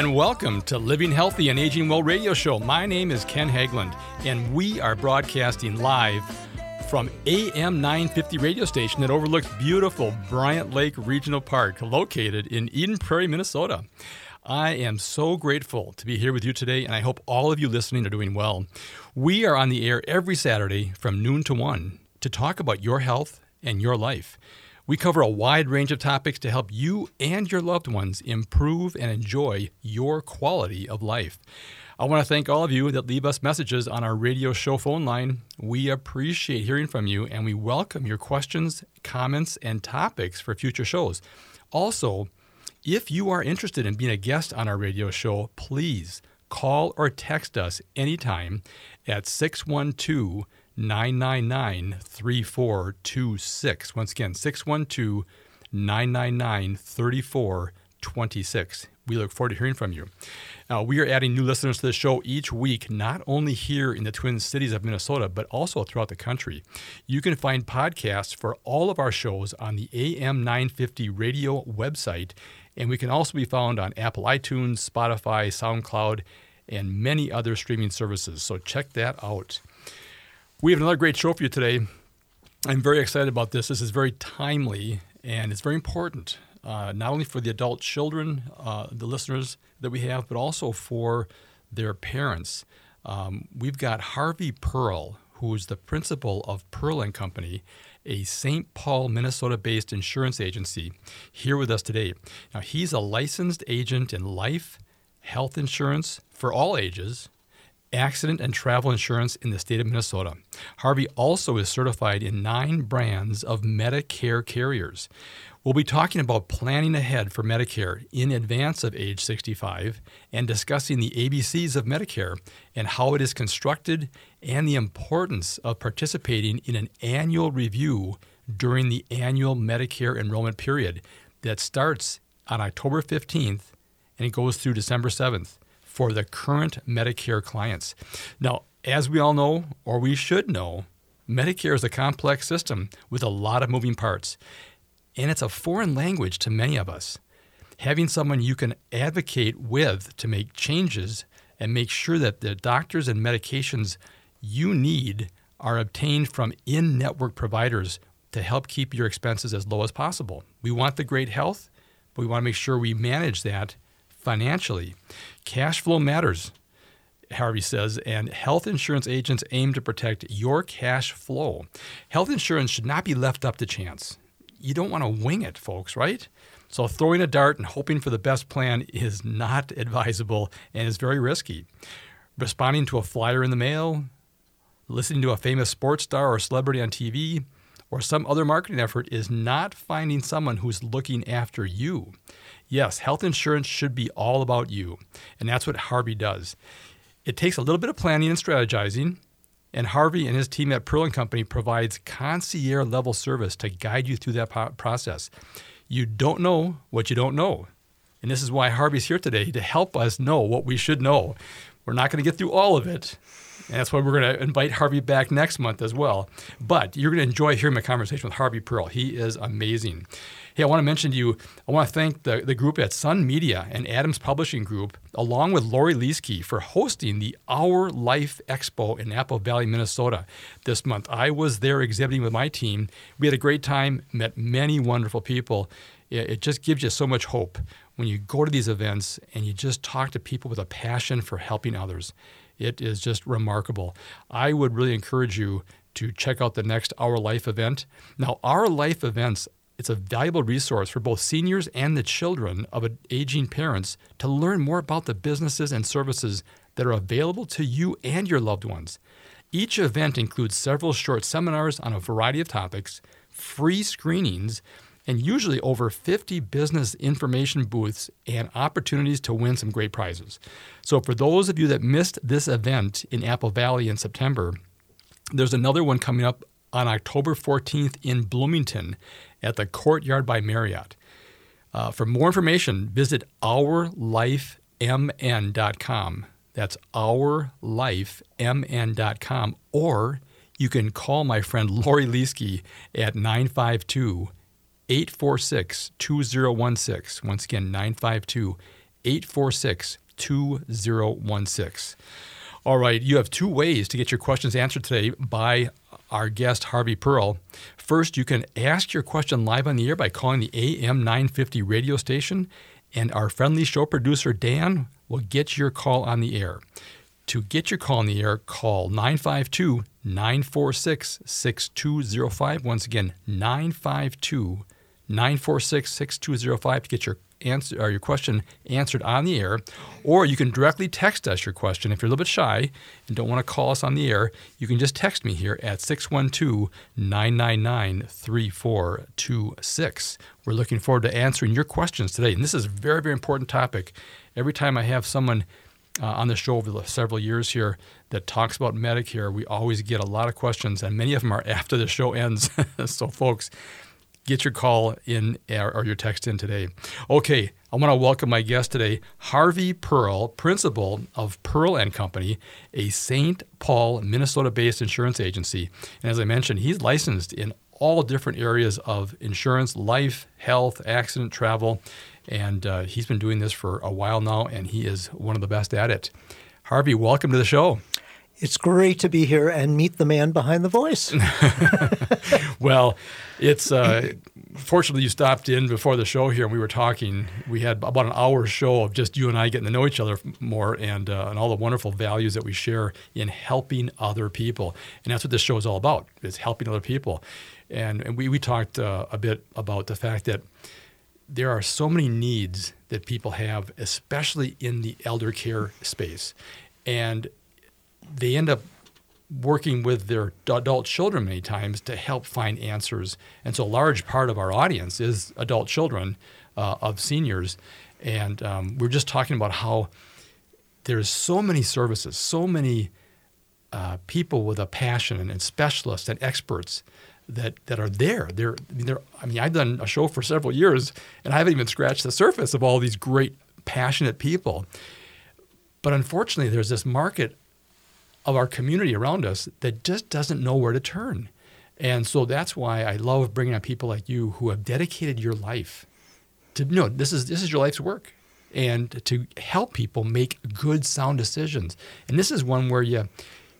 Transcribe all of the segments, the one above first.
And welcome to Living Healthy and Aging Well Radio Show. My name is Ken Haglind, and we are broadcasting live from AM950 radio station that overlooks beautiful Bryant Lake Regional Park, located in Eden Prairie, Minnesota. I am so grateful to be here with you today, and I hope all of you listening are doing well. We are on the air every Saturday from noon to 1 to talk about your health and your life. We cover a wide range of topics to help you and your loved ones improve and enjoy your quality of life. I want to thank all of you that leave us messages on our radio show phone line. We appreciate hearing from you, and we welcome your questions, comments, and topics for future shows. Also, if you are interested in being a guest on our radio show, please call or text us anytime at 612-999-3426. Once again, 612-999-3426. We look forward to hearing from you. We are adding new listeners to the show each week, not only here in the Twin Cities of Minnesota, but also throughout the country. You can find podcasts for all of our shows on the AM950 radio website, and we can also be found on Apple iTunes, Spotify, SoundCloud, and many other streaming services. So check that out. We have another great show for you today. I'm very excited about this. This is very timely, and it's very important. Not only for the adult children, the listeners that we have, but also for their parents. We've got Harvey Perle, who is the principal of Perle & Company, a St. Paul, Minnesota-based insurance agency, here with us today. Now, he's a licensed agent in life, health insurance for all ages, accident and travel insurance in the state of Minnesota. Harvey also is certified in 9 brands of Medicare carriers. We'll be talking about planning ahead for Medicare in advance of age 65 and discussing the ABCs of Medicare and how it is constructed and the importance of participating in an annual review during the annual Medicare enrollment period that starts on October 15th and it goes through December 7th for the current Medicare clients. Now, as we all know, or we should know, Medicare is a complex system with a lot of moving parts. And it's a foreign language to many of us. Having someone you can advocate with to make changes and make sure that the doctors and medications you need are obtained from in-network providers to help keep your expenses as low as possible. We want the great health, but we want to make sure we manage that financially. Cash flow matters, Harvey says, and health insurance agents aim to protect your cash flow. Health insurance should not be left up to chance. You don't want to wing it, folks, right? So throwing a dart and hoping for the best plan is not advisable and is very risky. Responding to a flyer in the mail, listening to a famous sports star or celebrity on TV, or some other marketing effort is not finding someone who's looking after you. Yes, health insurance should be all about you, and that's what Harvey does. It takes a little bit of planning and strategizing, and Harvey and his team at Perle & Company provides concierge-level service to guide you through that process. You don't know what you don't know. And this is why Harvey's here today, to help us know what we should know. We're not going to get through all of it. And that's why we're going to invite Harvey back next month as well. But you're going to enjoy hearing my conversation with Harvey Perle. He is amazing. Hey, I want to mention to you, I want to thank the group at Sun Media and Adams Publishing Group, along with Lori Lieske, for hosting the Our Life Expo in Apple Valley, Minnesota this month. I was there exhibiting with my team. We had a great time, met many wonderful people. It just gives you so much hope when you go to these events and you just talk to people with a passion for helping others. It is just remarkable. I would really encourage you to check out the next Our Life event. Now, Our Life events, it's a valuable resource for both seniors and the children of aging parents to learn more about the businesses and services that are available to you and your loved ones. Each event includes several short seminars on a variety of topics, free screenings, and usually over 50 business information booths and opportunities to win some great prizes. So for those of you that missed this event in Apple Valley in September, there's another one coming up on October 14th in Bloomington at the Courtyard by Marriott. For more information, visit OurLifeMN.com. That's OurLifeMN.com. Or you can call my friend Lori Lieske at 952-846-2016. Once again, 846-2016. All right, you have two ways to get your questions answered today by our guest, Harvey Perle. First, you can ask your question live on the air by calling the AM950 radio station, and our friendly show producer, Dan, will get your call on the air. To get your call on the air, call 952-946-6205. Once again, 952-946-6205 to get your answer or your question answered on the air, or you can directly text us your question. If you're a little bit shy and don't want to call us on the air, you can just text me here at 612-999-3426. We're looking forward to answering your questions today. And this is a very, very important topic. Every time I have someone on the show over the several years here that talks about Medicare, we always get a lot of questions, and many of them are after the show ends. So, folks, get your call in or your text in today. Okay, I want to welcome my guest today, Harvey Perle, principal of Perle & Company, a St. Paul, Minnesota-based insurance agency. And as I mentioned, he's licensed in all different areas of insurance, life, health, accident, travel, and he's been doing this for a while now, and he is one of the best at it. Harvey, welcome to the show. It's great to be here and meet the man behind the voice. Well, it's fortunately you stopped in before the show here and we were talking. We had about an hour show of just you and I getting to know each other more and all the wonderful values that we share in helping other people. And that's what this show is all about, is helping other people. And we talked a bit about the fact that there are so many needs that people have, especially in the elder care space. And they end up working with their adult children many times to help find answers. And so a large part of our audience is adult children of seniors. And we're just talking about how there's so many services, so many people with a passion and specialists and experts that are there. I've done a show for several years, and I haven't even scratched the surface of all these great, passionate people. But unfortunately, there's this market of our community around us that just doesn't know where to turn. And so that's why I love bringing on people like you who have dedicated your life to, this is your life's work, and to help people make good, sound decisions. And this is one where if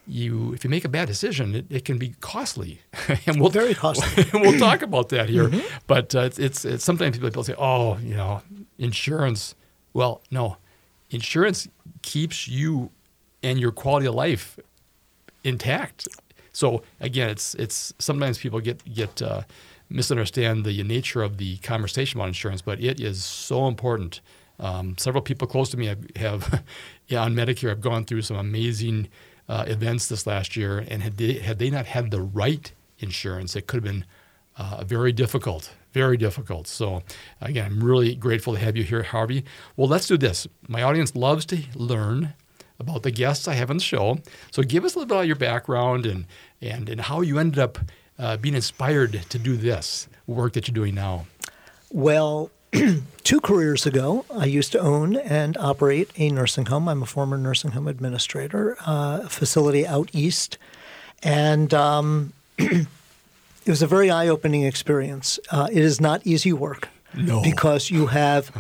you make a bad decision, it can be costly. And very costly. We'll talk about that here. Mm-hmm. But it's sometimes people say, oh, insurance. Well, no, insurance keeps you and your quality of life intact. So again, it's sometimes people get misunderstand the nature of the conversation about insurance, but it is so important. Several people close to me have on Medicare have gone through some amazing events this last year, and had they not had the right insurance, it could have been very difficult. Very difficult. So again, I'm really grateful to have you here, Harvey. Well, let's do this. My audience loves to learn about the guests I have on the show. So give us a little bit about your background and how you ended up being inspired to do this work that you're doing now. Well, 2 careers ago, I used to own and operate a nursing home. I'm a former nursing home administrator, a facility out east. And it was a very eye-opening experience. It is not easy work. No. Because you have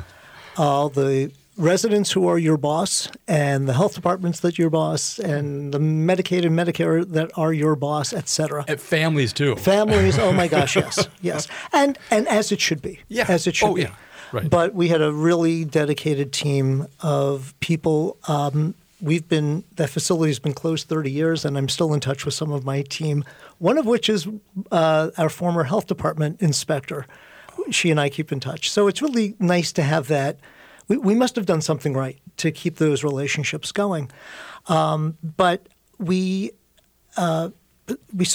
the residents who are your boss, and the health departments that your boss, and the Medicaid and Medicare that are your boss, et cetera. And families too. Families, oh my gosh, yes, yes. And as it should be. Yeah. As it should be. Yeah. Right. But we had a really dedicated team of people. That facility's been closed 30 years, and I'm still in touch with some of my team, one of which is our former health department inspector. She and I keep in touch. So it's really nice to have that. We must have done something right to keep those relationships going. But we saw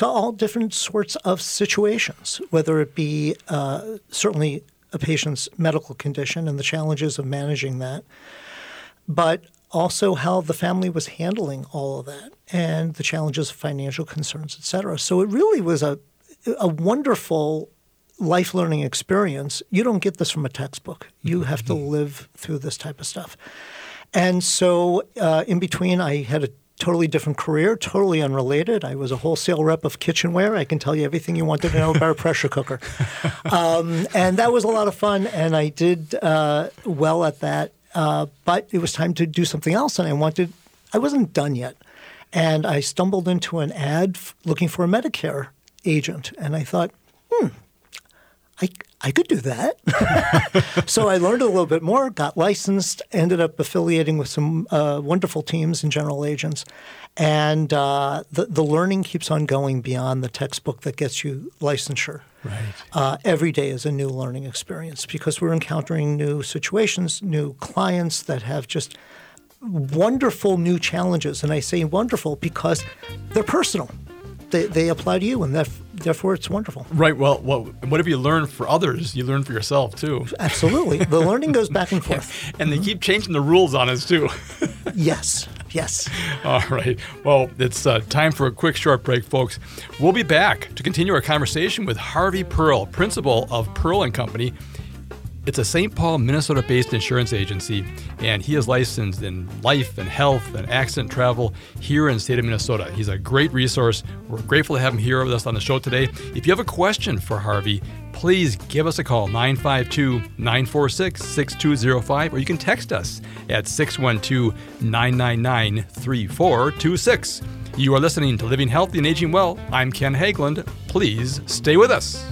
all different sorts of situations, whether it be certainly a patient's medical condition and the challenges of managing that, but also how the family was handling all of that and the challenges of financial concerns, et cetera. So it really was a wonderful life learning experience. You don't get this from a textbook. You have to live through this type of stuff. And so in between, I had a totally different career, totally unrelated. I was a wholesale rep of kitchenware. I can tell you everything you wanted to know about a pressure cooker. And that was a lot of fun, and I did well at that. But it was time to do something else, and I wasn't done yet. And I stumbled into an ad looking for a Medicare agent, and I thought, I could do that. So I learned a little bit more, got licensed, ended up affiliating with some wonderful teams and general agents. And the learning keeps on going beyond the textbook that gets you licensure. Right. Every day is a new learning experience because we're encountering new situations, new clients that have just wonderful new challenges. And I say wonderful because they're personal. They apply to you, and therefore it's wonderful. Right. Well, whatever you learn for others, you learn for yourself, too. Absolutely. The learning goes back and forth. And they keep changing the rules on us, too. Yes. All right. Well, it's time for a quick, short break, folks. We'll be back to continue our conversation with Harvey Perle, principal of Perle & Company. It's a St. Paul, Minnesota-based insurance agency, and he is licensed in life and health and accident travel here in the state of Minnesota. He's a great resource. We're grateful to have him here with us on the show today. If you have a question for Harvey, please give us a call, 952-946-6205, or you can text us at 612-999-3426. You are listening to Living Healthy and Aging Well. I'm Ken Haglind. Please stay with us.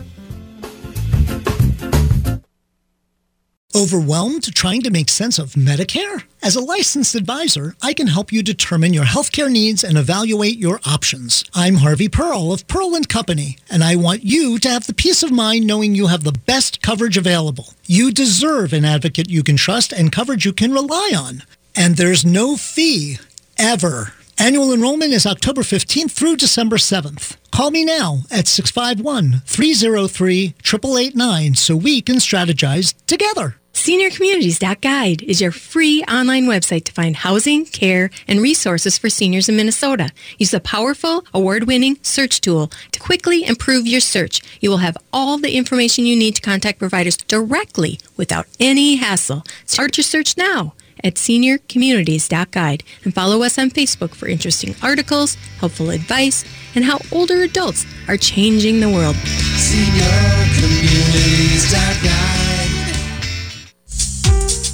Overwhelmed trying to make sense of Medicare? As a licensed advisor, I can help you determine your healthcare needs and evaluate your options. I'm Harvey Perle of Perle & Company, and I want you to have the peace of mind knowing you have the best coverage available. You deserve an advocate you can trust and coverage you can rely on. And there's no fee, ever. Annual enrollment is October 15th through December 7th. Call me now at 651-303-8889 so we can strategize together. SeniorCommunities.Guide is your free online website to find housing, care, and resources for seniors in Minnesota. Use a powerful, award-winning search tool to quickly improve your search. You will have all the information you need to contact providers directly without any hassle. Start your search now at SeniorCommunities.Guide and follow us on Facebook for interesting articles, helpful advice, and how older adults are changing the world. SeniorCommunities.Guide.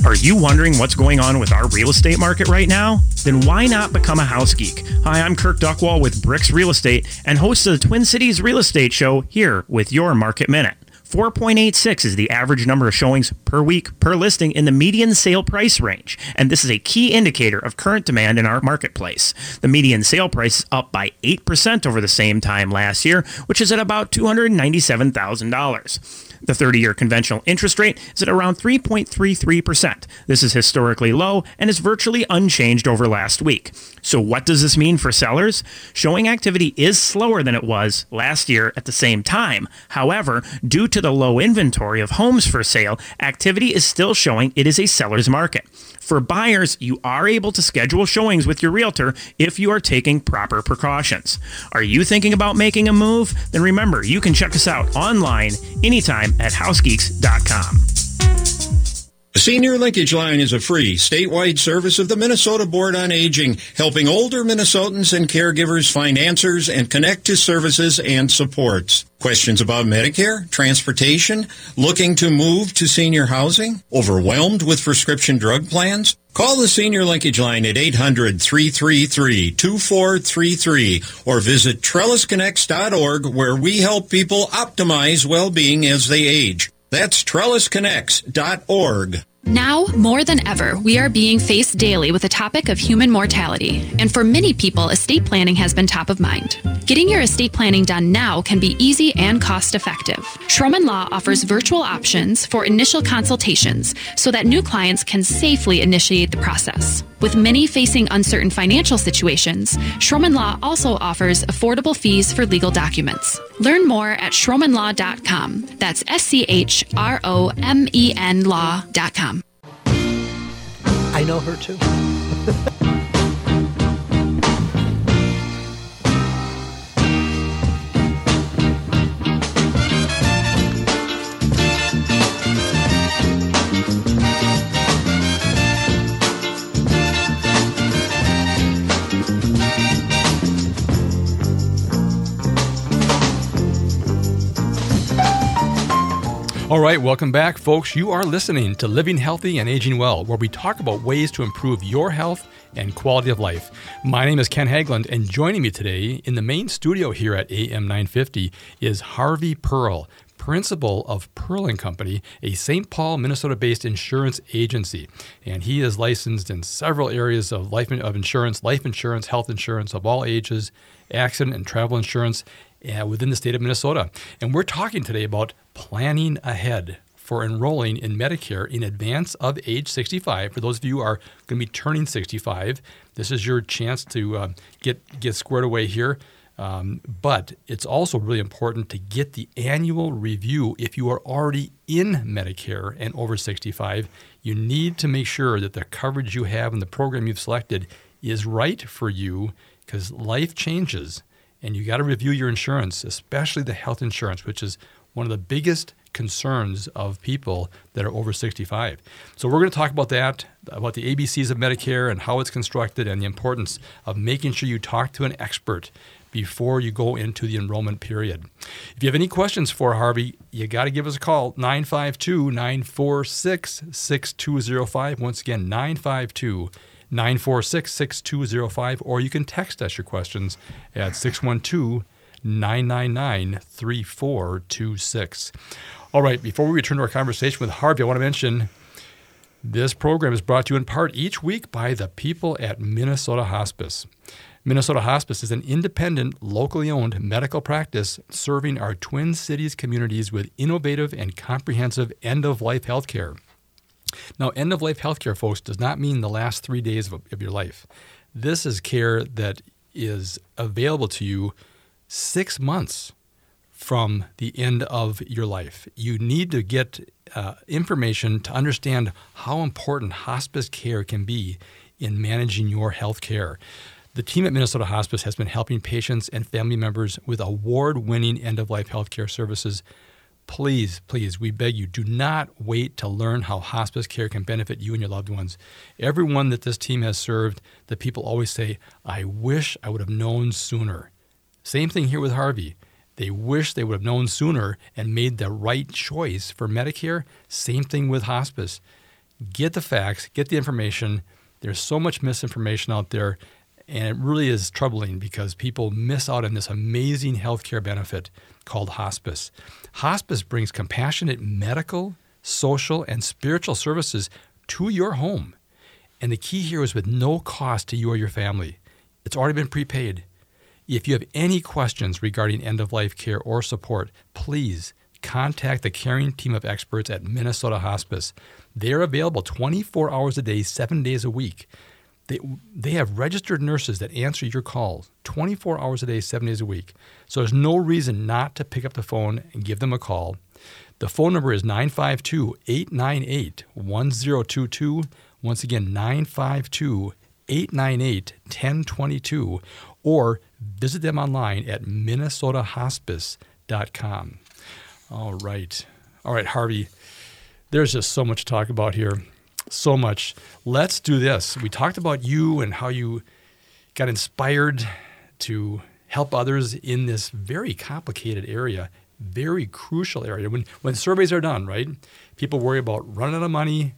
Are you wondering what's going on with our real estate market right now? Then why not become a house geek? Hi, I'm Kirk Duckwall with Bricks Real Estate and host of the Twin Cities Real Estate Show here with your Market Minute. 4.86 is the average number of showings per week per listing in the median sale price range, and this is a key indicator of current demand in our marketplace. The median sale price is up by 8% over the same time last year, which is at about $297,000. The 30-year conventional interest rate is at around 3.33%. This is historically low and is virtually unchanged over last week. So what does this mean for sellers? Showing activity is slower than it was last year at the same time. However, due to the low inventory of homes for sale, activity is still showing it is a seller's market. For buyers, you are able to schedule showings with your realtor if you are taking proper precautions. Are you thinking about making a move? Then remember, you can check us out online anytime at HouseGeeks.com. The Senior Linkage Line is a free, statewide service of the Minnesota Board on Aging, helping older Minnesotans and caregivers find answers and connect to services and supports. Questions about Medicare, transportation, looking to move to senior housing, overwhelmed with prescription drug plans? Call the Senior Linkage Line at 800-333-2433 or visit trellisconnects.org, where we help people optimize well-being as they age. That's trellisconnects.org. Now, more than ever, we are being faced daily with the topic of human mortality. And for many people, estate planning has been top of mind. Getting your estate planning done now can be easy and cost-effective. Schromen Law offers virtual options for initial consultations so that new clients can safely initiate the process. With many facing uncertain financial situations, Schromen Law also offers affordable fees for legal documents. Learn more at schromenlaw.com. That's SCHROMEN law.com. I know her too. All right, welcome back, folks. You are listening to Living Healthy and Aging Well, where we talk about ways to improve your health and quality of life. My name is Ken Haglind, and joining me today in the main studio here at AM950 is Harvey Perle, principal of Perle & Company, a St. Paul, Minnesota-based insurance agency. And he is licensed in several areas of life insurance, health insurance of all ages, accident and travel insurance within the state of Minnesota. And we're talking today about planning ahead for enrolling in Medicare in advance of age 65. For those of you who are going to be turning 65, this is your chance to get squared away here. But it's also really important to get the annual review. If you are already in Medicare and over 65, you need to make sure that the coverage you have and the program you've selected is right for you, because life changes and you got to review your insurance, especially the health insurance, which is one of the biggest concerns of people that are over 65. So we're going to talk about that, about the ABCs of Medicare and how it's constructed, and the importance of making sure you talk to an expert before you go into the enrollment period. If you have any questions for Harvey, you got to give us a call, 952-946-6205. Once again, 952-946-6205. Or you can text us your questions at 612-999-3426. All right, before we return to our conversation with Harvey, I want to mention this program is brought to you in part each week by the people at Minnesota Hospice. Minnesota Hospice is an independent, locally owned medical practice serving our Twin Cities communities with innovative and comprehensive end-of-life health care. Now, end-of-life health care, folks, does not mean the last 3 days of your life. This is care that is available to you 6 months from the end of your life. You need to get information to understand how important hospice care can be in managing your health care. The team at Minnesota Hospice has been helping patients and family members with award-winning end-of-life healthcare services. Please, please, we beg you, do not wait to learn how hospice care can benefit you and your loved ones. Everyone that this team has served, the people always say, I wish I would have known sooner. Same thing here with Harvey. They wish they would have known sooner and made the right choice for Medicare. Same thing with hospice. Get the facts, get the information. There's so much misinformation out there. And it really is troubling because people miss out on this amazing healthcare benefit called hospice. Hospice brings compassionate medical, social, and spiritual services to your home. And the key here is with no cost to you or your family. It's already been prepaid. If you have any questions regarding end-of-life care or support, please contact the caring team of experts at Minnesota Hospice. They're available 24 hours a day, 7 days a week. They have registered nurses that answer your calls 24 hours a day, 7 days a week. So there's no reason not to pick up the phone and give them a call. The phone number is 952-898-1022. Once again, 952-898-1022. Or visit them online at MinnesotaHospice.com. All right, Harvey, there's just so much to talk about here. So much. Let's do this. We talked about you and how you got inspired to help others in this very complicated area, very crucial area. When surveys are done, right, people worry about running out of money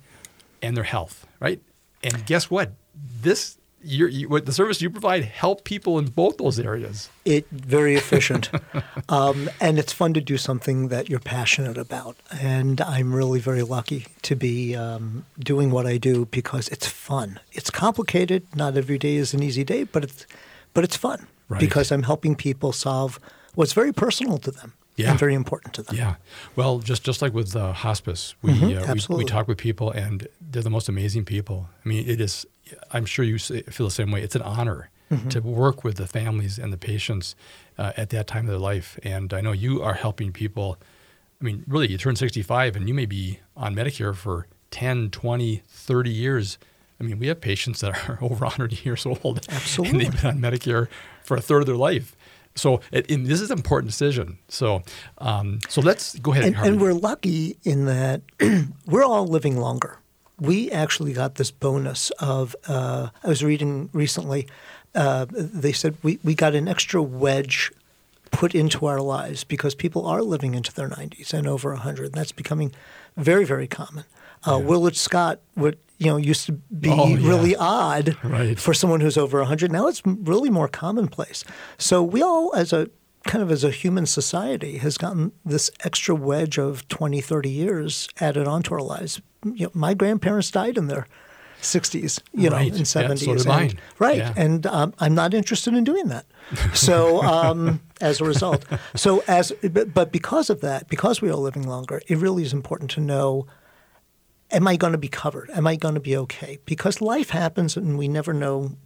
and their health, right? And guess what? The service you provide help people in both those areas. It's very efficient. And it's fun to do something that you're passionate about. And I'm really very lucky to be doing what I do because it's fun. It's complicated. Not every day is an easy day, but it's fun, right? Because I'm helping people solve what's very personal to them. Yeah. And very important to them. Yeah. Well, just like with hospice, we talk with people, and they're the most amazing people. I mean, it is. I'm sure you feel the same way. It's an honor to work with the families and the patients at that time of their life. And I know you are helping people. I mean, really, you turn 65, and you may be on Medicare for 10, 20, 30 years. I mean, we have patients that are over 100 years old. Absolutely. And they've been on Medicare for a third of their life. So this is an important decision. So so let's go ahead. And we're lucky in that we're all living longer. We actually got this bonus of I was reading recently. They said we got an extra wedge put into our lives, because people are living into their 90s and over 100. And that's becoming very, very common. Willard Scott would, used to be really odd for someone who's over 100. Now it's really more commonplace. So we all, as a kind of as a human society, has gotten this extra wedge of 20, 30 years added onto our lives. My grandparents died in their 60s, and 70s. Yeah, so mine. Right. Yeah. And I'm not interested in doing that. So as a result. But because of that, because we are living longer, it really is important to know, am I going to be covered? Am I going to be okay? Because life happens and we never know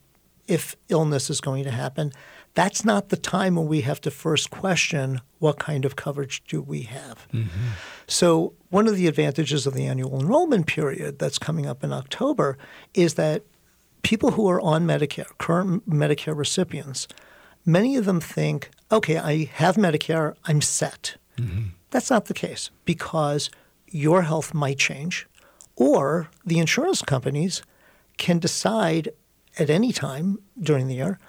if illness is going to happen. That's not the time when we have to first question what kind of coverage do we have. Mm-hmm. So one of the advantages of the annual enrollment period that's coming up in October is that people who are on Medicare, current Medicare recipients, many of them think, okay, I have Medicare, I'm set. Mm-hmm. That's not the case, because your health might change, or the insurance companies can decide at any time during the year,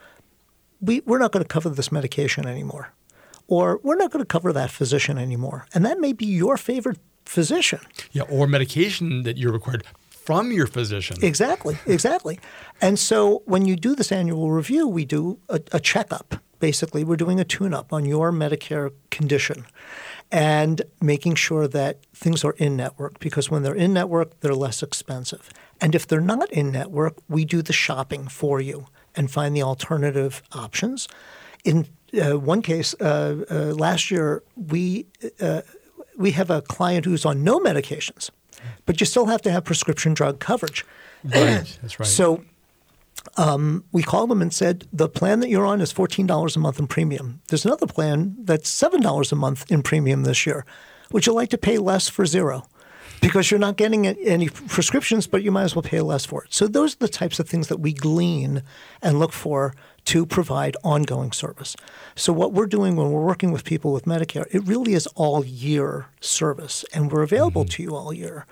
we're not going to cover this medication anymore, or we're not going to cover that physician anymore. And that may be your favorite physician. Yeah, or medication that you're required from your physician. Exactly. And so when you do this annual review, we do a checkup. Basically, we're doing a tune-up on your Medicare condition and making sure that things are in-network, because when they're in-network, they're less expensive. And if they're not in-network, we do the shopping for you and find the alternative options. In one case, last year, we have a client who's on no medications, but you still have to have prescription drug coverage. Right, that's right. So we called them and said, the plan that you're on is $14 a month in premium. There's another plan that's $7 a month in premium this year. Would you like to pay less for zero? Because you're not getting any prescriptions, but you might as well pay less for it. So those are the types of things that we glean and look for to provide ongoing service. So what we're doing when we're working with people with Medicare, it really is all-year service, and we're available to you all year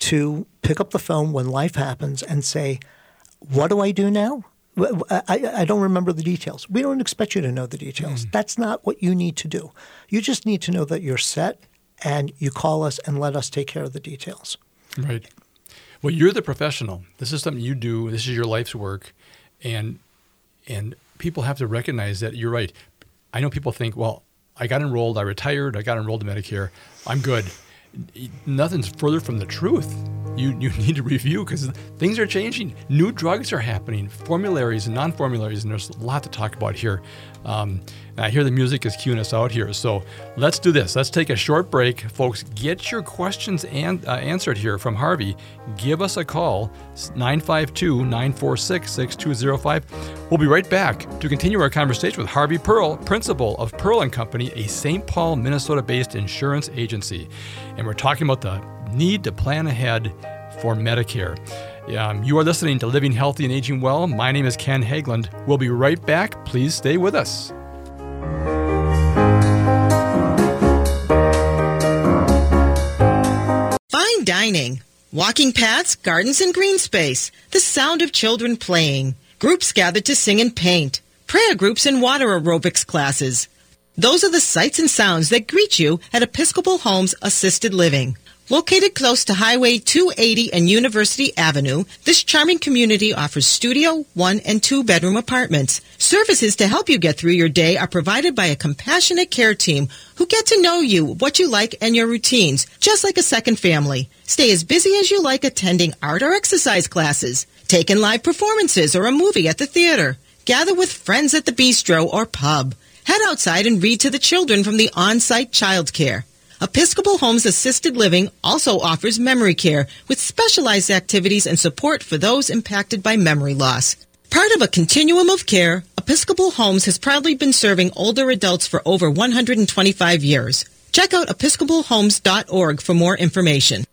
to pick up the phone when life happens and say, what do I do now? I don't remember the details. We don't expect you to know the details. That's not what you need to do. You just need to know that you're set, and you call us and let us take care of the details. Right. Well, you're the professional. This is something you do. This is your life's work. And people have to recognize that you're right. I know people think, well, I got enrolled, I retired, I got enrolled to Medicare, I'm good. Nothing's further from the truth. You need to review, because things are changing. New drugs are happening, formularies and non-formularies, and there's a lot to talk about here. And I hear the music is cueing us out here. So let's do this. Let's take a short break. Folks, get your questions answered here from Harvey. Give us a call, 952-946-6205. We'll be right back to continue our conversation with Harvey Perle, principal of Perle & Company, a St. Paul, Minnesota-based insurance agency. And we're talking about the need to plan ahead for Medicare. You are listening to Living Healthy and Aging Well. My name is Ken Haglind. We'll be right back. Please stay with us. Fine dining, walking paths, gardens, and green space, the sound of children playing, groups gathered to sing and paint, prayer groups and water aerobics classes. Those are the sights and sounds that greet you at Episcopal Homes Assisted Living. Located close to Highway 280 and University Avenue, this charming community offers studio, 1- and 2-bedroom apartments. Services to help you get through your day are provided by a compassionate care team who get to know you, what you like, and your routines, just like a second family. Stay as busy as you like attending art or exercise classes. Take in live performances or a movie at the theater. Gather with friends at the bistro or pub. Head outside and read to the children from the on-site childcare. Episcopal Homes Assisted Living also offers memory care with specialized activities and support for those impacted by memory loss. Part of a continuum of care, Episcopal Homes has proudly been serving older adults for over 125 years. Check out episcopalhomes.org for more information.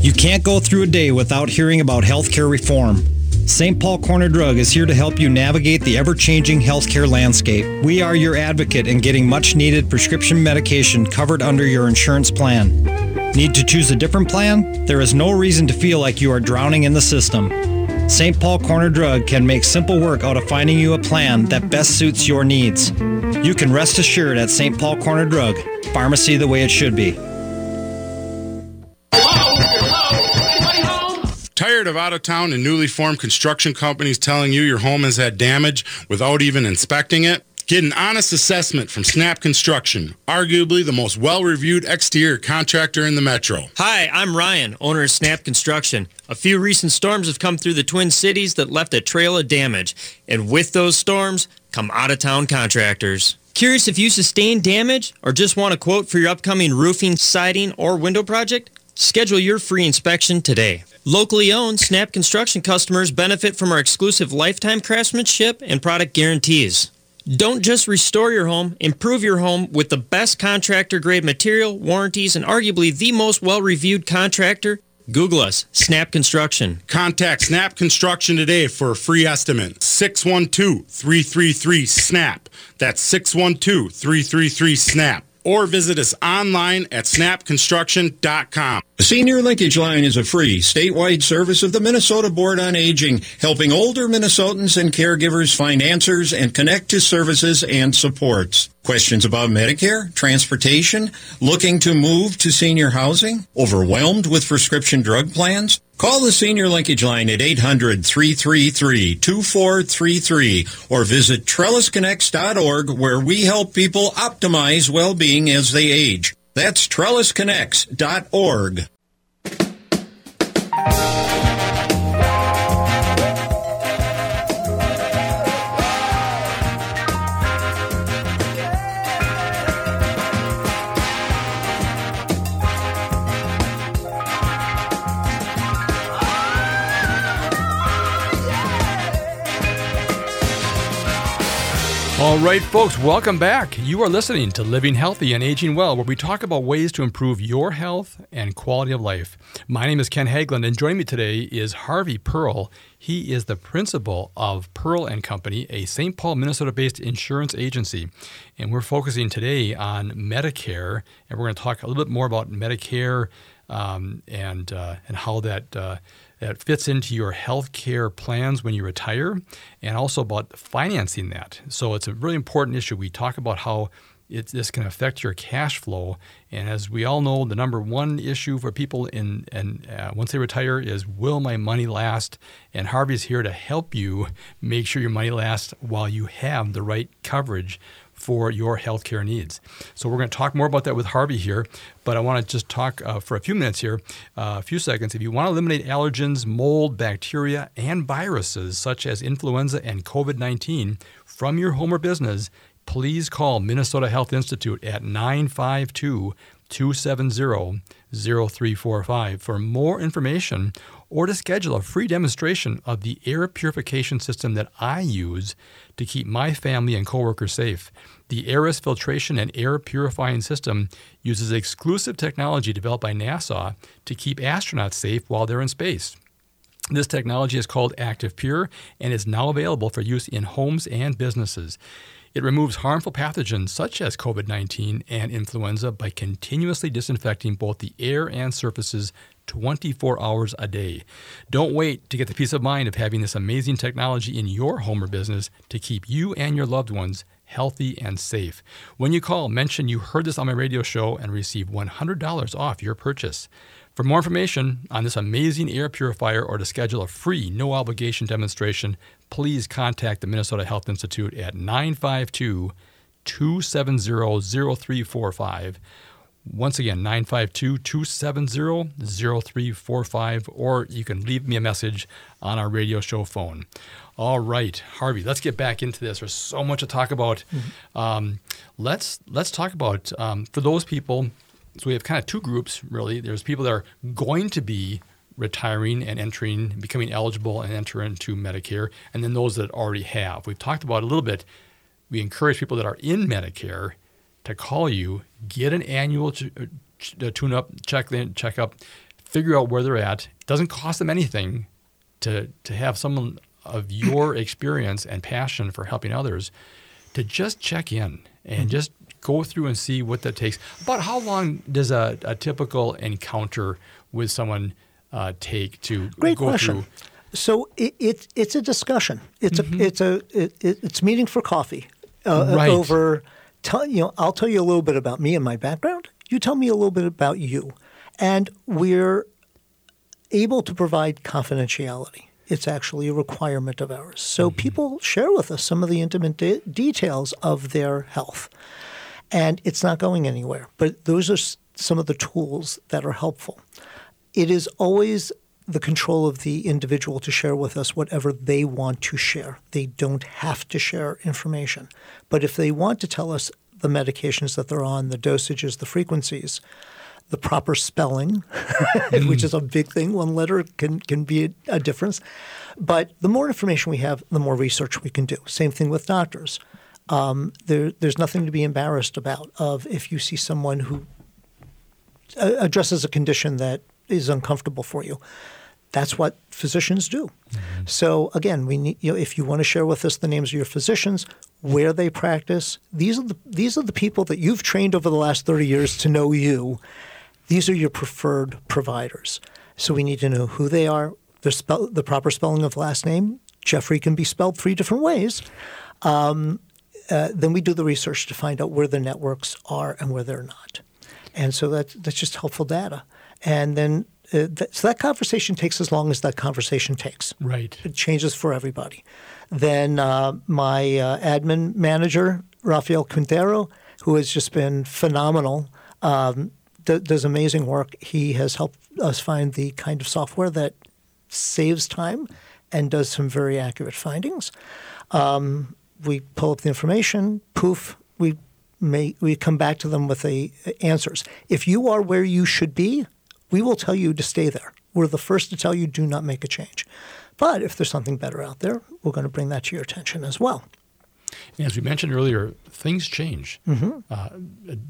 You can't go through a day without hearing about healthcare reform. St. Paul Corner Drug is here to help you navigate the ever-changing healthcare landscape. We are your advocate in getting much-needed prescription medication covered under your insurance plan. Need to choose a different plan? There is no reason to feel like you are drowning in the system. St. Paul Corner Drug can make simple work out of finding you a plan that best suits your needs. You can rest assured at St. Paul Corner Drug, pharmacy the way it should be. Tired of out-of-town and newly formed construction companies telling you your home has had damage without even inspecting it? Get an honest assessment from Snap Construction, arguably the most well-reviewed exterior contractor in the metro. Hi, I'm Ryan, owner of Snap Construction. A few recent storms have come through the Twin Cities that left a trail of damage. And with those storms, come out-of-town contractors. Curious if you sustained damage or just want a quote for your upcoming roofing, siding, or window project? Schedule your free inspection today. Locally owned, Snap Construction customers benefit from our exclusive lifetime craftsmanship and product guarantees. Don't just restore your home, improve your home with the best contractor-grade material, warranties, and arguably the most well-reviewed contractor. Google us, Snap Construction. Contact Snap Construction today for a free estimate. 612-333-SNAP. That's 612-333-SNAP. Or visit us online at snapconstruction.com. The Senior Linkage Line is a free statewide service of the Minnesota Board on Aging, helping older Minnesotans and caregivers find answers and connect to services and supports. Questions about Medicare, transportation, looking to move to senior housing, overwhelmed with prescription drug plans? Call the Senior Linkage Line at 800-333-2433 or visit trellisconnects.org, where we help people optimize well-being as they age. That's trellisconnects.org. All right, folks, welcome back. You are listening to Living Healthy and Aging Well, where we talk about ways to improve your health and quality of life. My name is Ken Haglind, and joining me today is Harvey Perle. He is the principal of Perle & Company, a St. Paul, Minnesota-based insurance agency. And we're focusing today on Medicare, and we're going to talk a little bit more about Medicare and how that fits into your health care plans when you retire, and also about financing that. So it's a really important issue. We talk about how this can affect your cash flow. And as we all know, the number one issue for people once they retire is, will my money last? And Harvey's here to help you make sure your money lasts while you have the right coverage for your health care needs. So we're going to talk more about that with Harvey here, but I want to just talk for a few minutes here, a few seconds. If you want to eliminate allergens, mold, bacteria, and viruses such as influenza and COVID-19 from your home or business, please call Minnesota Health Institute at 952-270-0345 for more information or to schedule a free demonstration of the air purification system that I use to keep my family and coworkers safe. The Aeris filtration and air purifying system uses exclusive technology developed by NASA to keep astronauts safe while they're in space. This technology is called ActivePure and is now available for use in homes and businesses. It removes harmful pathogens such as COVID-19 and influenza by continuously disinfecting both the air and surfaces 24 hours a day. Don't wait to get the peace of mind of having this amazing technology in your home or business to keep you and your loved ones healthy and safe. When you call, mention you heard this on my radio show and receive $100 off your purchase. For more information on this amazing air purifier or to schedule a free, no-obligation demonstration, please contact the Minnesota Health Institute at 952-270-0345. Once again, 952-270-0345, or you can leave me a message on our radio show phone. All right, Harvey, let's get back into this. There's so much to talk about. Let's talk about, for those people... So we have kind of two groups, really. There's people that are going to be retiring and entering, becoming eligible and enter into Medicare, and then those that already have. We've talked about it a little bit. We encourage people that are in Medicare to call you, get an annual tune-up, checkup, figure out where they're at. It doesn't cost them anything to have someone of your experience and passion for helping others to just check in and just go through and see what that takes. About how long does a typical encounter with someone take to go through? So it's a discussion. It's a it's meeting for coffee over. I'll tell you a little bit about me and my background. You tell me a little bit about you, and we're able to provide confidentiality. It's actually a requirement of ours. So people share with us some of the intimate details of their health, and it's not going anywhere. But those are some of the tools that are helpful. It is always the control of the individual to share with us whatever they want to share. They don't have to share information. But if they want to tell us the medications that they're on, the dosages, the frequencies, the proper spelling, which is a big thing. One letter can be a difference. But the more information we have, the more research we can do. Same thing with doctors. There's nothing to be embarrassed about of if you see someone who addresses a condition that is uncomfortable for you. That's what physicians do. So again, we need, if you want to share with us the names of your physicians, where they practice, these are the people that you've trained over the last 30 years to know you. These are your preferred providers. So we need to know who they are, the proper spelling of last name. Jeffrey can be spelled 3 different ways. Then we do the research to find out where the networks are and where they're not. And so that's just helpful data. And then so that conversation takes as long as that conversation takes. Right. It changes for everybody. Then my admin manager, Rafael Quintero, who has just been phenomenal, does amazing work. He has helped us find the kind of software that saves time and does some very accurate findings. We pull up the information. Poof. We come back to them with the answers. If you are where you should be, we will tell you to stay there. We're the first to tell you do not make a change. But if there's something better out there, we're going to bring that to your attention as well. And as we mentioned earlier, things change.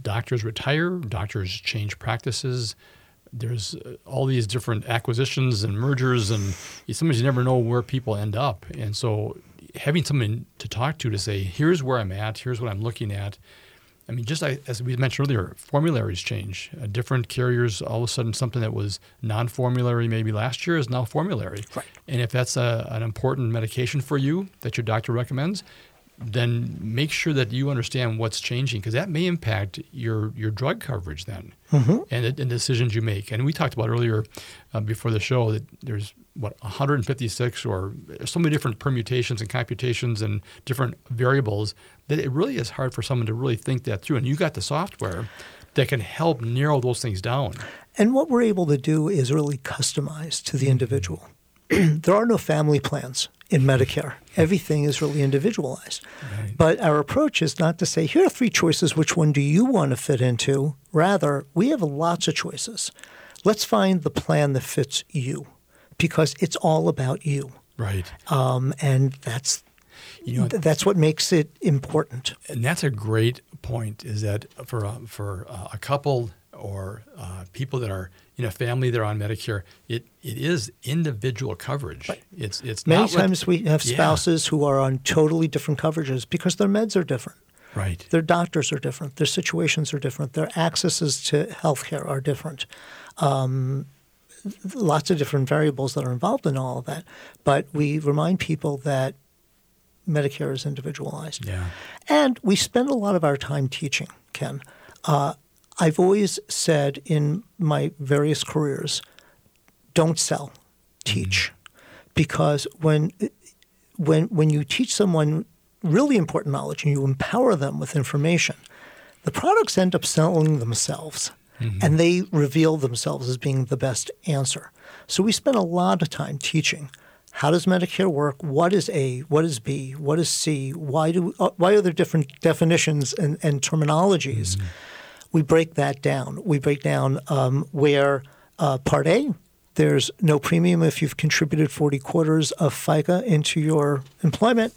Doctors retire. Doctors change practices. There's all these different acquisitions and mergers, and sometimes you never know where people end up. And so having someone to talk to say, here's where I'm at, here's what I'm looking at. I mean, just as we mentioned earlier, formularies change. Different carriers, all of a sudden, something that was non-formulary maybe last year is now formulary. Right. And if that's an important medication for you that your doctor recommends, then make sure that you understand what's changing, because that may impact your drug coverage then and decisions you make. And we talked about earlier before the show that there's 156 or so many different permutations and computations and different variables that it really is hard for someone to really think that through. And you got the software that can help narrow those things down. And what we're able to do is really customize to the individual. There are no family plans in Medicare. Everything is really individualized. Right. But our approach is not to say, here are 3 choices, which one do you want to fit into? Rather, we have lots of choices. Let's find the plan that fits you, because it's all about you. Right. And that's what makes it important. And that's a great point, is that for a couple or people that are in a family that are on Medicare, it is individual coverage. Right. It's many times we have spouses who are on totally different coverages because their meds are different. Right. Their doctors are different. Their situations are different. Their accesses to healthcare are different. Lots of different variables that are involved in all of that. But we remind people that Medicare is individualized. Yeah. And we spend a lot of our time teaching, Ken. I've always said in my various careers, don't sell, teach. Because when you teach someone really important knowledge and you empower them with information, the products end up selling themselves. And they reveal themselves as being the best answer. So we spend a lot of time teaching. How does Medicare work? What is A? What is B? What is C? Why are there different definitions and terminologies? We break that down. We break down where Part A, there's no premium if you've contributed 40 quarters of FICA into your employment,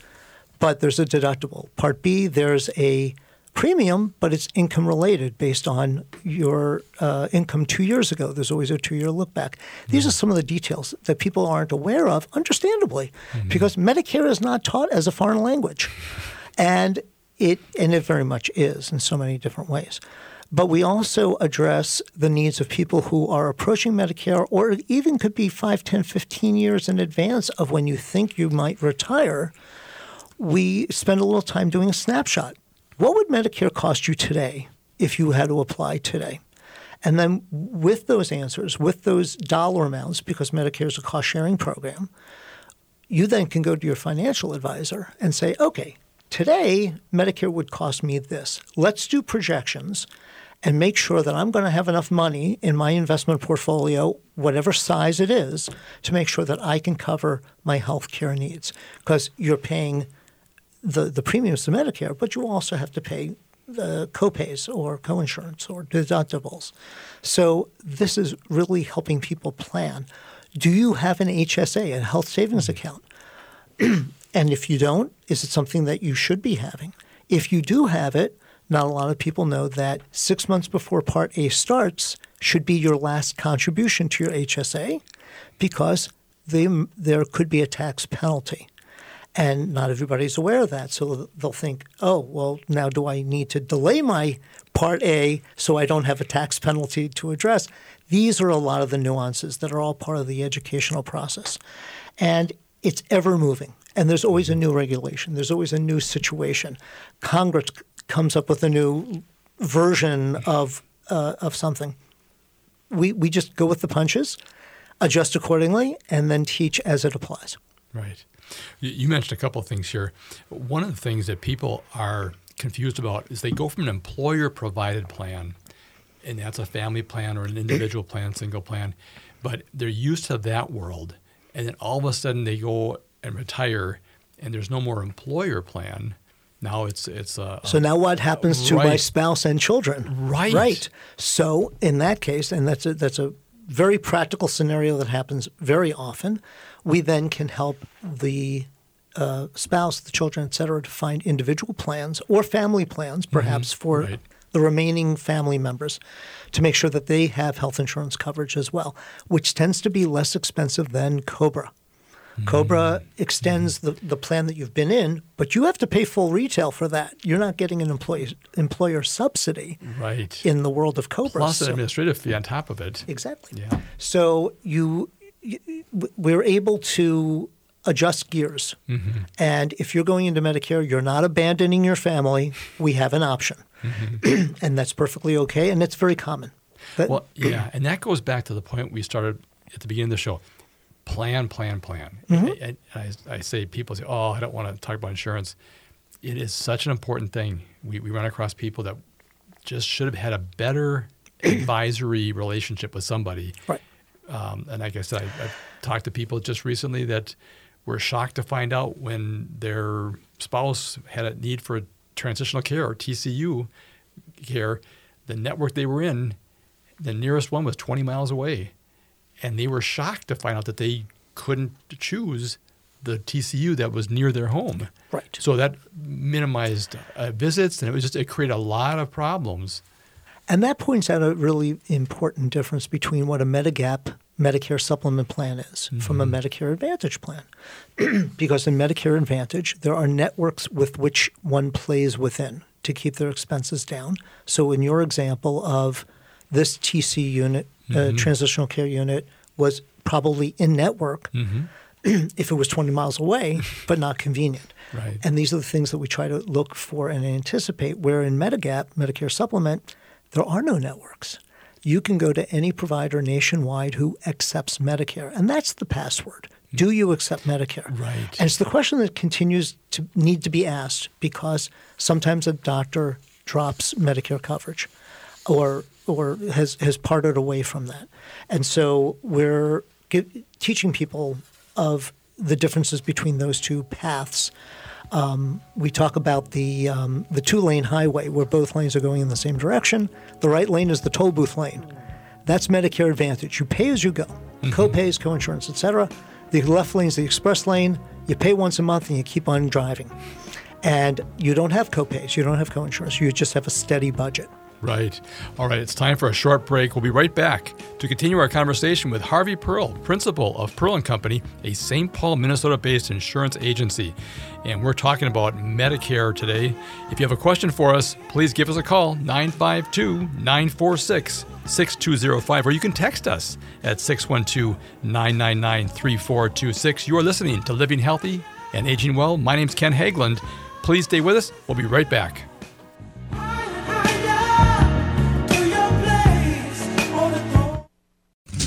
but there's a deductible. Part B, there's a premium, but it's income related based on your income 2 years ago. There's always a 2-year look back. These are some of the details that people aren't aware of, understandably, because Medicare is not taught as a foreign language. And it very much is in so many different ways. But we also address the needs of people who are approaching Medicare, or even could be 5, 10, 15 years in advance of when you think you might retire. We spend a little time doing a snapshot. What would Medicare cost you today if you had to apply today? And then with those answers, with those dollar amounts, because Medicare is a cost-sharing program, you then can go to your financial advisor and say, okay, today Medicare would cost me this. Let's do projections and make sure that I'm going to have enough money in my investment portfolio, whatever size it is, to make sure that I can cover my health care needs. Because you're paying the premiums to Medicare, but you also have to pay the copays or coinsurance or deductibles. So this is really helping people plan. Do you have an HSA, a health savings account? And if you don't, is it something that you should be having? If you do have it, not a lot of people know that 6 months before Part A starts should be your last contribution to your HSA, because there could be a tax penalty. And not everybody's aware of that, so they'll think, oh, well, now do I need to delay my Part A so I don't have a tax penalty to address? These are a lot of the nuances that are all part of the educational process. And it's ever-moving, and there's always a new regulation. There's always a new situation. Congress comes up with a new version of something. We just go with the punches, adjust accordingly, and then teach as it applies. Right. You mentioned a couple of things here. One of the things that people are confused about is they go from an employer-provided plan, and that's a family plan or an individual plan, single plan, but they're used to that world, and then all of a sudden they go and retire, and there's no more employer plan. Now it's so now what happens to my spouse and children? Right. Right. So in that case, and that's a very practical scenario that happens very often, we then can help the spouse, the children, et cetera, to find individual plans or family plans, perhaps, for the remaining family members, to make sure that they have health insurance coverage as well, which tends to be less expensive than COBRA. COBRA extends the plan that you've been in, but you have to pay full retail for that. You're not getting an employer subsidy in the world of COBRA. Plus an administrative fee on top of it. Exactly. Yeah. So we're able to adjust gears. Mm-hmm. And if you're going into Medicare, you're not abandoning your family. We have an option. Mm-hmm. And that's perfectly okay, and it's very common. And that goes back to the point we started at the beginning of the show. Plan. Mm-hmm. And I say, people say, oh, I don't want to talk about insurance. It is such an important thing. We run across people that just should have had a better advisory relationship with somebody. Right. And like I said, I've talked to people just recently that were shocked to find out when their spouse had a need for transitional care or TCU care, the network they were in, the nearest one was 20 miles away. And they were shocked to find out that they couldn't choose the TCU that was near their home. Right. So that minimized visits, and it created a lot of problems. And that points out a really important difference between what a Medigap Medicare supplement plan is from a Medicare Advantage plan. Because in Medicare Advantage, there are networks with which one plays within to keep their expenses down. So in your example of this TC unit, transitional care unit, was probably in-network if it was 20 miles away, but not convenient. Right. And these are the things that we try to look for and anticipate, where in Medigap, Medicare Supplement, there are no networks. You can go to any provider nationwide who accepts Medicare, and that's the password. Do you accept Medicare? Right. And it's the question that continues to need to be asked, because sometimes a doctor drops Medicare coverage or has parted away from that. And so we're teaching people of the differences between those two paths. We talk about the two-lane highway, where both lanes are going in the same direction. The right lane is the toll booth lane. That's Medicare Advantage. You pay as you go, co-pays, co-insurance, et cetera. The left lane is the express lane. You pay once a month and you keep on driving. And you don't have co-pays. You don't have co-insurance. You just have a steady budget. Right. All right, it's time for a short break. We'll be right back to continue our conversation with Harvey Perle, principal of Perle & Company, a St. Paul, Minnesota-based insurance agency. And we're talking about Medicare today. If you have a question for us, please give us a call, 952-946-6205, or you can text us at 612-999-3426. You are listening to Living Healthy and Aging Well. My name's Ken Haglind. Please stay with us. We'll be right back.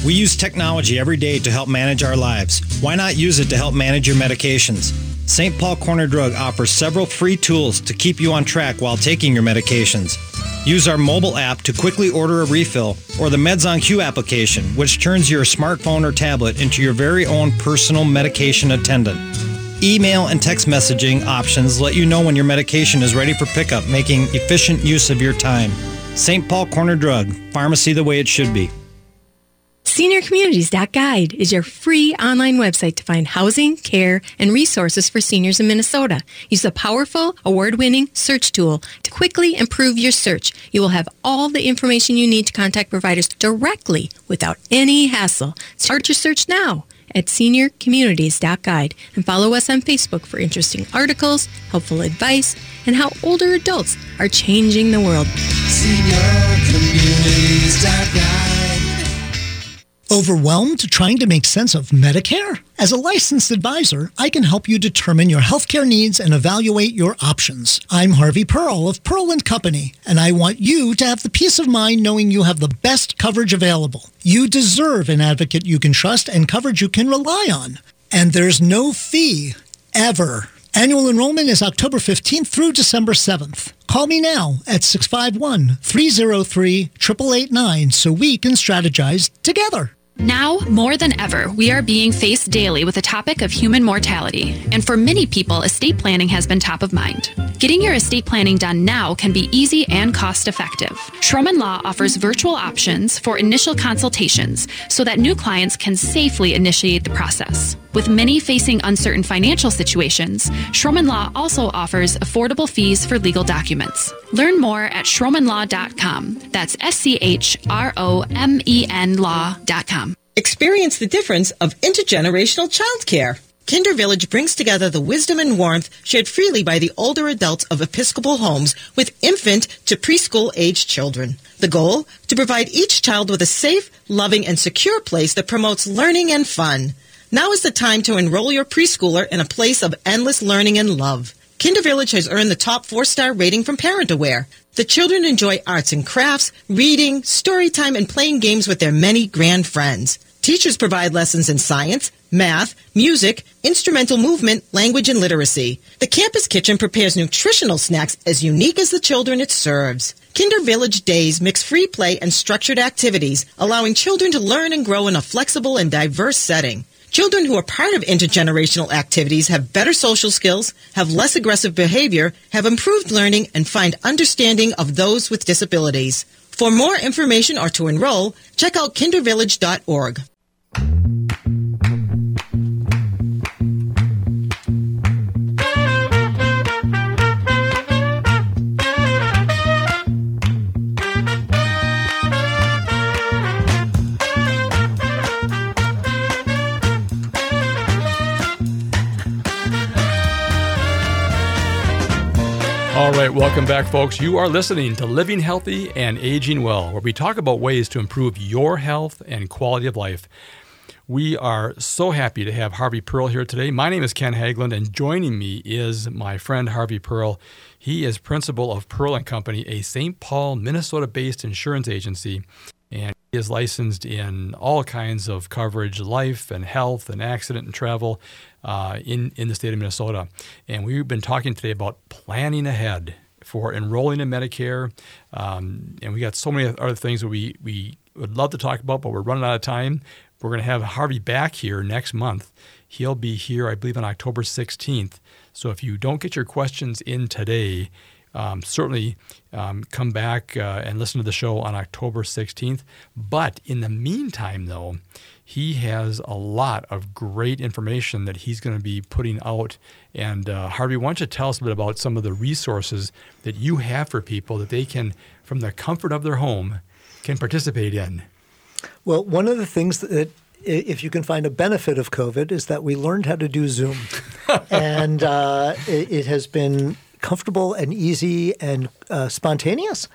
We use technology every day to help manage our lives. Why not use it to help manage your medications? St. Paul Corner Drug offers several free tools to keep you on track while taking your medications. Use our mobile app to quickly order a refill, or the Meds on Q application, which turns your smartphone or tablet into your very own personal medication attendant. Email and text messaging options let you know when your medication is ready for pickup, making efficient use of your time. St. Paul Corner Drug, pharmacy the way it should be. SeniorCommunities.Guide is your free online website to find housing, care, and resources for seniors in Minnesota. Use the powerful, award-winning search tool to quickly improve your search. You will have all the information you need to contact providers directly without any hassle. Start your search now at SeniorCommunities.Guide and follow us on Facebook for interesting articles, helpful advice, and how older adults are changing the world. SeniorCommunities.Guide. Overwhelmed trying to make sense of Medicare? As a licensed advisor, I can help you determine your healthcare needs and evaluate your options. I'm Harvey Perle of Perle & Company, and I want you to have the peace of mind knowing you have the best coverage available. You deserve an advocate you can trust and coverage you can rely on. And there's no fee, ever. Annual enrollment is October 15th through December 7th. Call me now at 651-303-8889 so we can strategize together. Now, more than ever, we are being faced daily with the topic of human mortality. And for many people, estate planning has been top of mind. Getting your estate planning done now can be easy and cost-effective. Schromen Law offers virtual options for initial consultations so that new clients can safely initiate the process. With many facing uncertain financial situations, Schromen Law also offers affordable fees for legal documents. Learn more at SchromenLaw.com. That's SchromenLaw.com. Experience the difference of intergenerational childcare. Kinder Village brings together the wisdom and warmth shared freely by the older adults of Episcopal Homes with infant to preschool-aged children. The goal? To provide each child with a safe, loving, and secure place that promotes learning and fun. Now is the time to enroll your preschooler in a place of endless learning and love. Kinder Village has earned the top 4-star rating from Parent Aware. The children enjoy arts and crafts, reading, story time, and playing games with their many grand friends. Teachers provide lessons in science, math, music, instrumental movement, language, and literacy. The campus kitchen prepares nutritional snacks as unique as the children it serves. Kinder Village days mix free play and structured activities, allowing children to learn and grow in a flexible and diverse setting. Children who are part of intergenerational activities have better social skills, have less aggressive behavior, have improved learning, and find understanding of those with disabilities. For more information or to enroll, check out kindervillage.org. All right, welcome back, folks. You are listening to Living Healthy and Aging Well, where we talk about ways to improve your health and quality of life. We are so happy to have Harvey Perle here today. My name is Ken Haglind, and joining me is my friend Harvey Perle. He is principal of Perle & Company, a St. Paul, Minnesota-based insurance agency, and he is licensed in all kinds of coverage, life and health and accident and travel in the state of Minnesota. And we've been talking today about planning ahead for enrolling in Medicare. And we got so many other things that we would love to talk about, but we're running out of time. We're going to have Harvey back here next month. He'll be here, I believe, on October 16th. So if you don't get your questions in today, Certainly come back and listen to the show on October 16th. But in the meantime, though, he has a lot of great information that he's going to be putting out. And Harvey, why don't you tell us a bit about some of the resources that you have for people that they can, from the comfort of their home, can participate in? Well, one of the things that, if you can find a benefit of COVID, is that we learned how to do Zoom. And it has been comfortable and easy and spontaneous.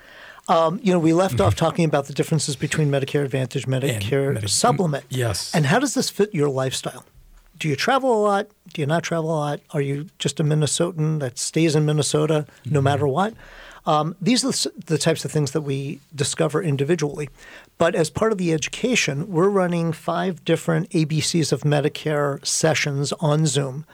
We left off talking about the differences between Medicare Advantage, Medicare Supplement. Yes. And how does this fit your lifestyle? Do you travel a lot? Do you not travel a lot? Are you just a Minnesotan that stays in Minnesota no matter what? These are the types of things that we discover individually. But as part of the education, we're running 5 different ABCs of Medicare sessions on Zoom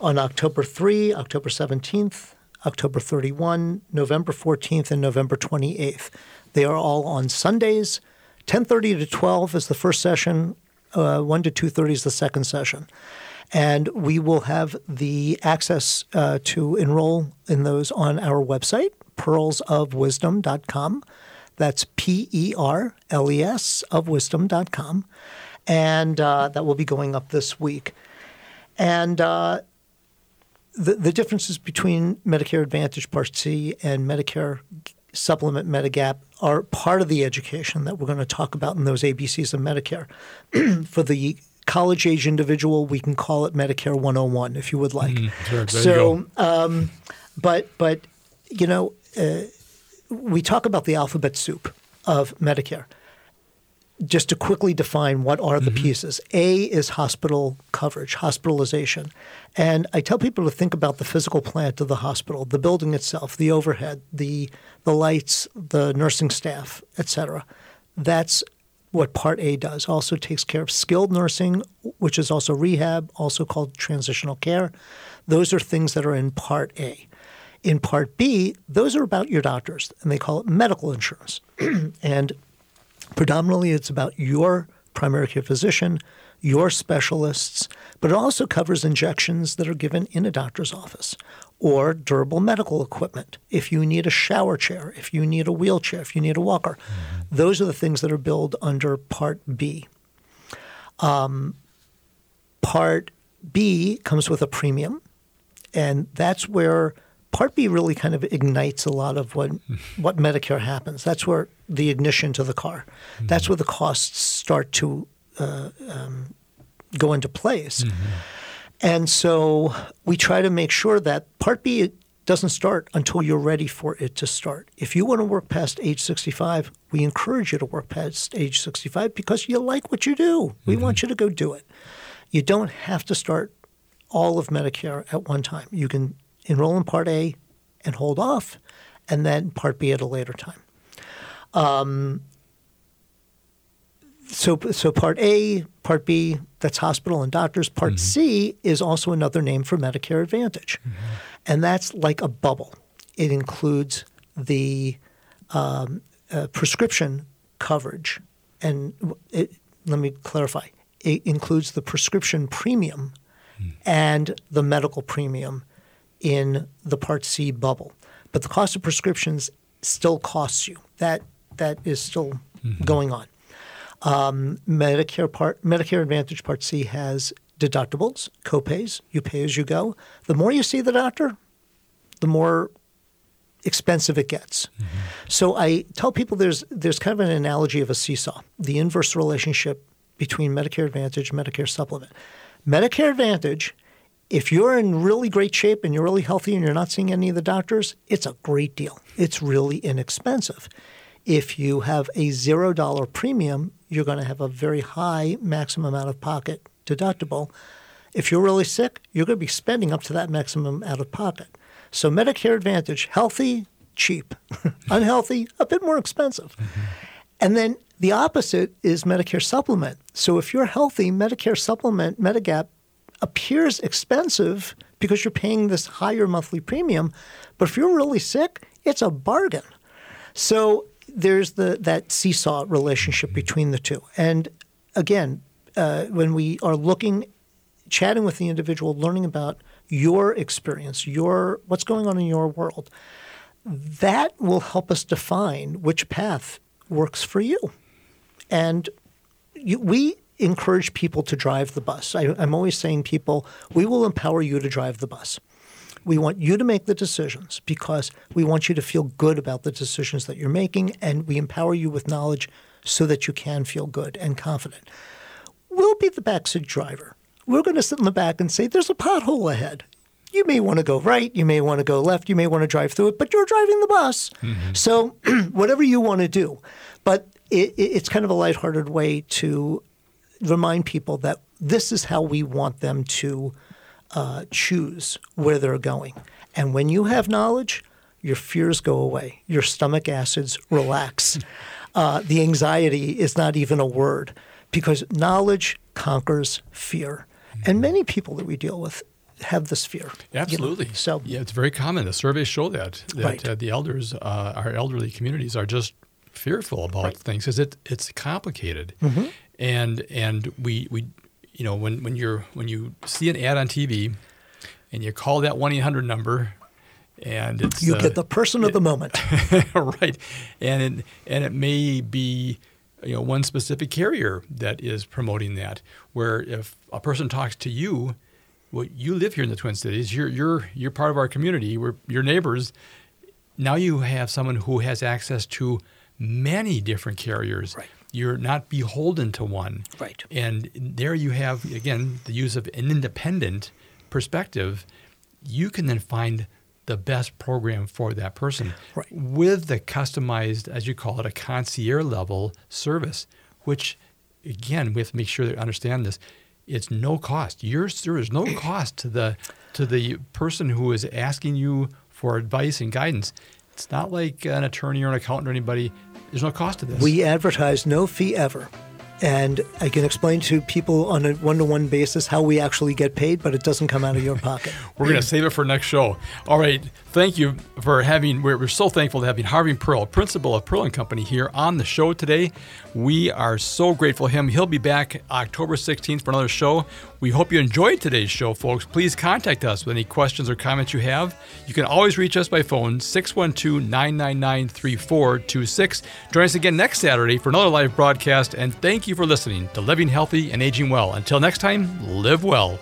on October 3, October 17th, October 31, November 14th, and November 28th. They are all on Sundays. 10:30 to 12 is the first session. 1 to 2:30 is the second session. And we will have the access to enroll in those on our website, pearlsofwisdom.com. That's P-E-R-L-E-S of wisdom.com. And that will be going up this week. And the differences between Medicare Advantage Part C and Medicare Supplement Medigap are part of the education that we're going to talk about in those ABCs of Medicare. For the college-age individual, we can call it Medicare 101 if you would like. Sure, so, but you know, we talk about the alphabet soup of Medicare. Just to quickly define what are the pieces. A is hospital coverage, hospitalization. And I tell people to think about the physical plant of the hospital, the building itself, the overhead, the lights, the nursing staff, et cetera. That's what Part A does. Also takes care of skilled nursing, which is also rehab, also called transitional care. Those are things that are in Part A. In Part B, those are about your doctors, and they call it medical insurance. And predominantly, it's about your primary care physician, your specialists, but it also covers injections that are given in a doctor's office or durable medical equipment. If you need a shower chair, if you need a wheelchair, if you need a walker, those are the things that are billed under Part B. Part B comes with a premium, and that's where Part B really kind of ignites a lot of what Medicare happens. That's where the ignition to the car. That's where the costs start to go into place. And so we try to make sure that Part B doesn't start until you're ready for it to start. If you want to work past age 65, we encourage you to work past age 65 because you like what you do. We want you to go do it. You don't have to start all of Medicare at one time. You can enroll in Part A and hold off, and then Part B at a later time. So Part A, Part B, that's hospital and doctors. Part C is also another name for Medicare Advantage. And that's like a bubble. It includes the prescription coverage. And let me clarify. It includes the prescription premium and the medical premium in the Part C bubble. But the cost of prescriptions still costs you. That is still going on. Medicare Advantage Part C has deductibles, copays. You pay as you go. The more you see the doctor, the more expensive it gets. So I tell people there's kind of an analogy of a seesaw, the inverse relationship between Medicare Advantage and Medicare Supplement. Medicare Advantage, if you're in really great shape and you're really healthy and you're not seeing any of the doctors, it's a great deal. It's really inexpensive. If you have a $0 premium, you're going to have a very high maximum out-of-pocket deductible. If you're really sick, you're going to be spending up to that maximum out-of-pocket. So Medicare Advantage, healthy, cheap. Unhealthy, a bit more expensive. And then the opposite is Medicare Supplement. So if you're healthy, Medicare Supplement, Medigap, appears expensive because you're paying this higher monthly premium, but if you're really sick, it's a bargain. So there's that seesaw relationship between the two. And again, when we are chatting with the individual, learning about your experience, what's going on in your world, that will help us define which path works for you. And we encourage people to drive the bus. I'm always saying people, we will empower you to drive the bus. We want you to make the decisions because we want you to feel good about the decisions that you're making, and we empower you with knowledge so that you can feel good and confident. We'll be the backseat driver. We're going to sit in the back and say, there's a pothole ahead. You may want to go right. You may want to go left. You may want to drive through it, but you're driving the bus. Mm-hmm. So whatever you want to do. But it's kind of a lighthearted way to remind people that this is how we want them to choose where they're going. And when you have knowledge, your fears go away. Your stomach acids relax. The anxiety is not even a word because knowledge conquers fear. Mm-hmm. And many people that we deal with have this fear. Absolutely. You know? So yeah, it's very common. The surveys show that right. The elders, our elderly communities are just fearful about right. things because it's complicated. Mm-hmm. And we you know, when you see an ad on TV and you call that 1-800 number and it's you get the person of the moment. Right. And it may be, you know, one specific carrier that is promoting that, where if a person talks to you, well, you live here in the Twin Cities. You're part of our community. We're your neighbors. Now you have someone who has access to many different carriers. Right. You're not beholden to one. Right. And there you have, again, the use of an independent perspective. You can then find the best program for that person right. with the customized, as you call it, a concierge level service, which, again, we have to make sure they understand this. It's no cost. There is no cost to the person who is asking you for advice and guidance. It's not like an attorney or an accountant or anybody. There's no cost to this. We advertise no fee ever. And I can explain to people on a one-to-one basis how we actually get paid, but it doesn't come out of your pocket. We're going to save it for next show. All right. Thank you for having – we're so thankful to having Harvey Perle, principal of Perle & Company, here on the show today. We are so grateful to him. He'll be back October 16th for another show. We hope you enjoyed today's show, folks. Please contact us with any questions or comments you have. You can always reach us by phone, 612-999-3426. Join us again next Saturday for another live broadcast, and thank you for listening to Living Healthy and Aging Well. Until next time, live well.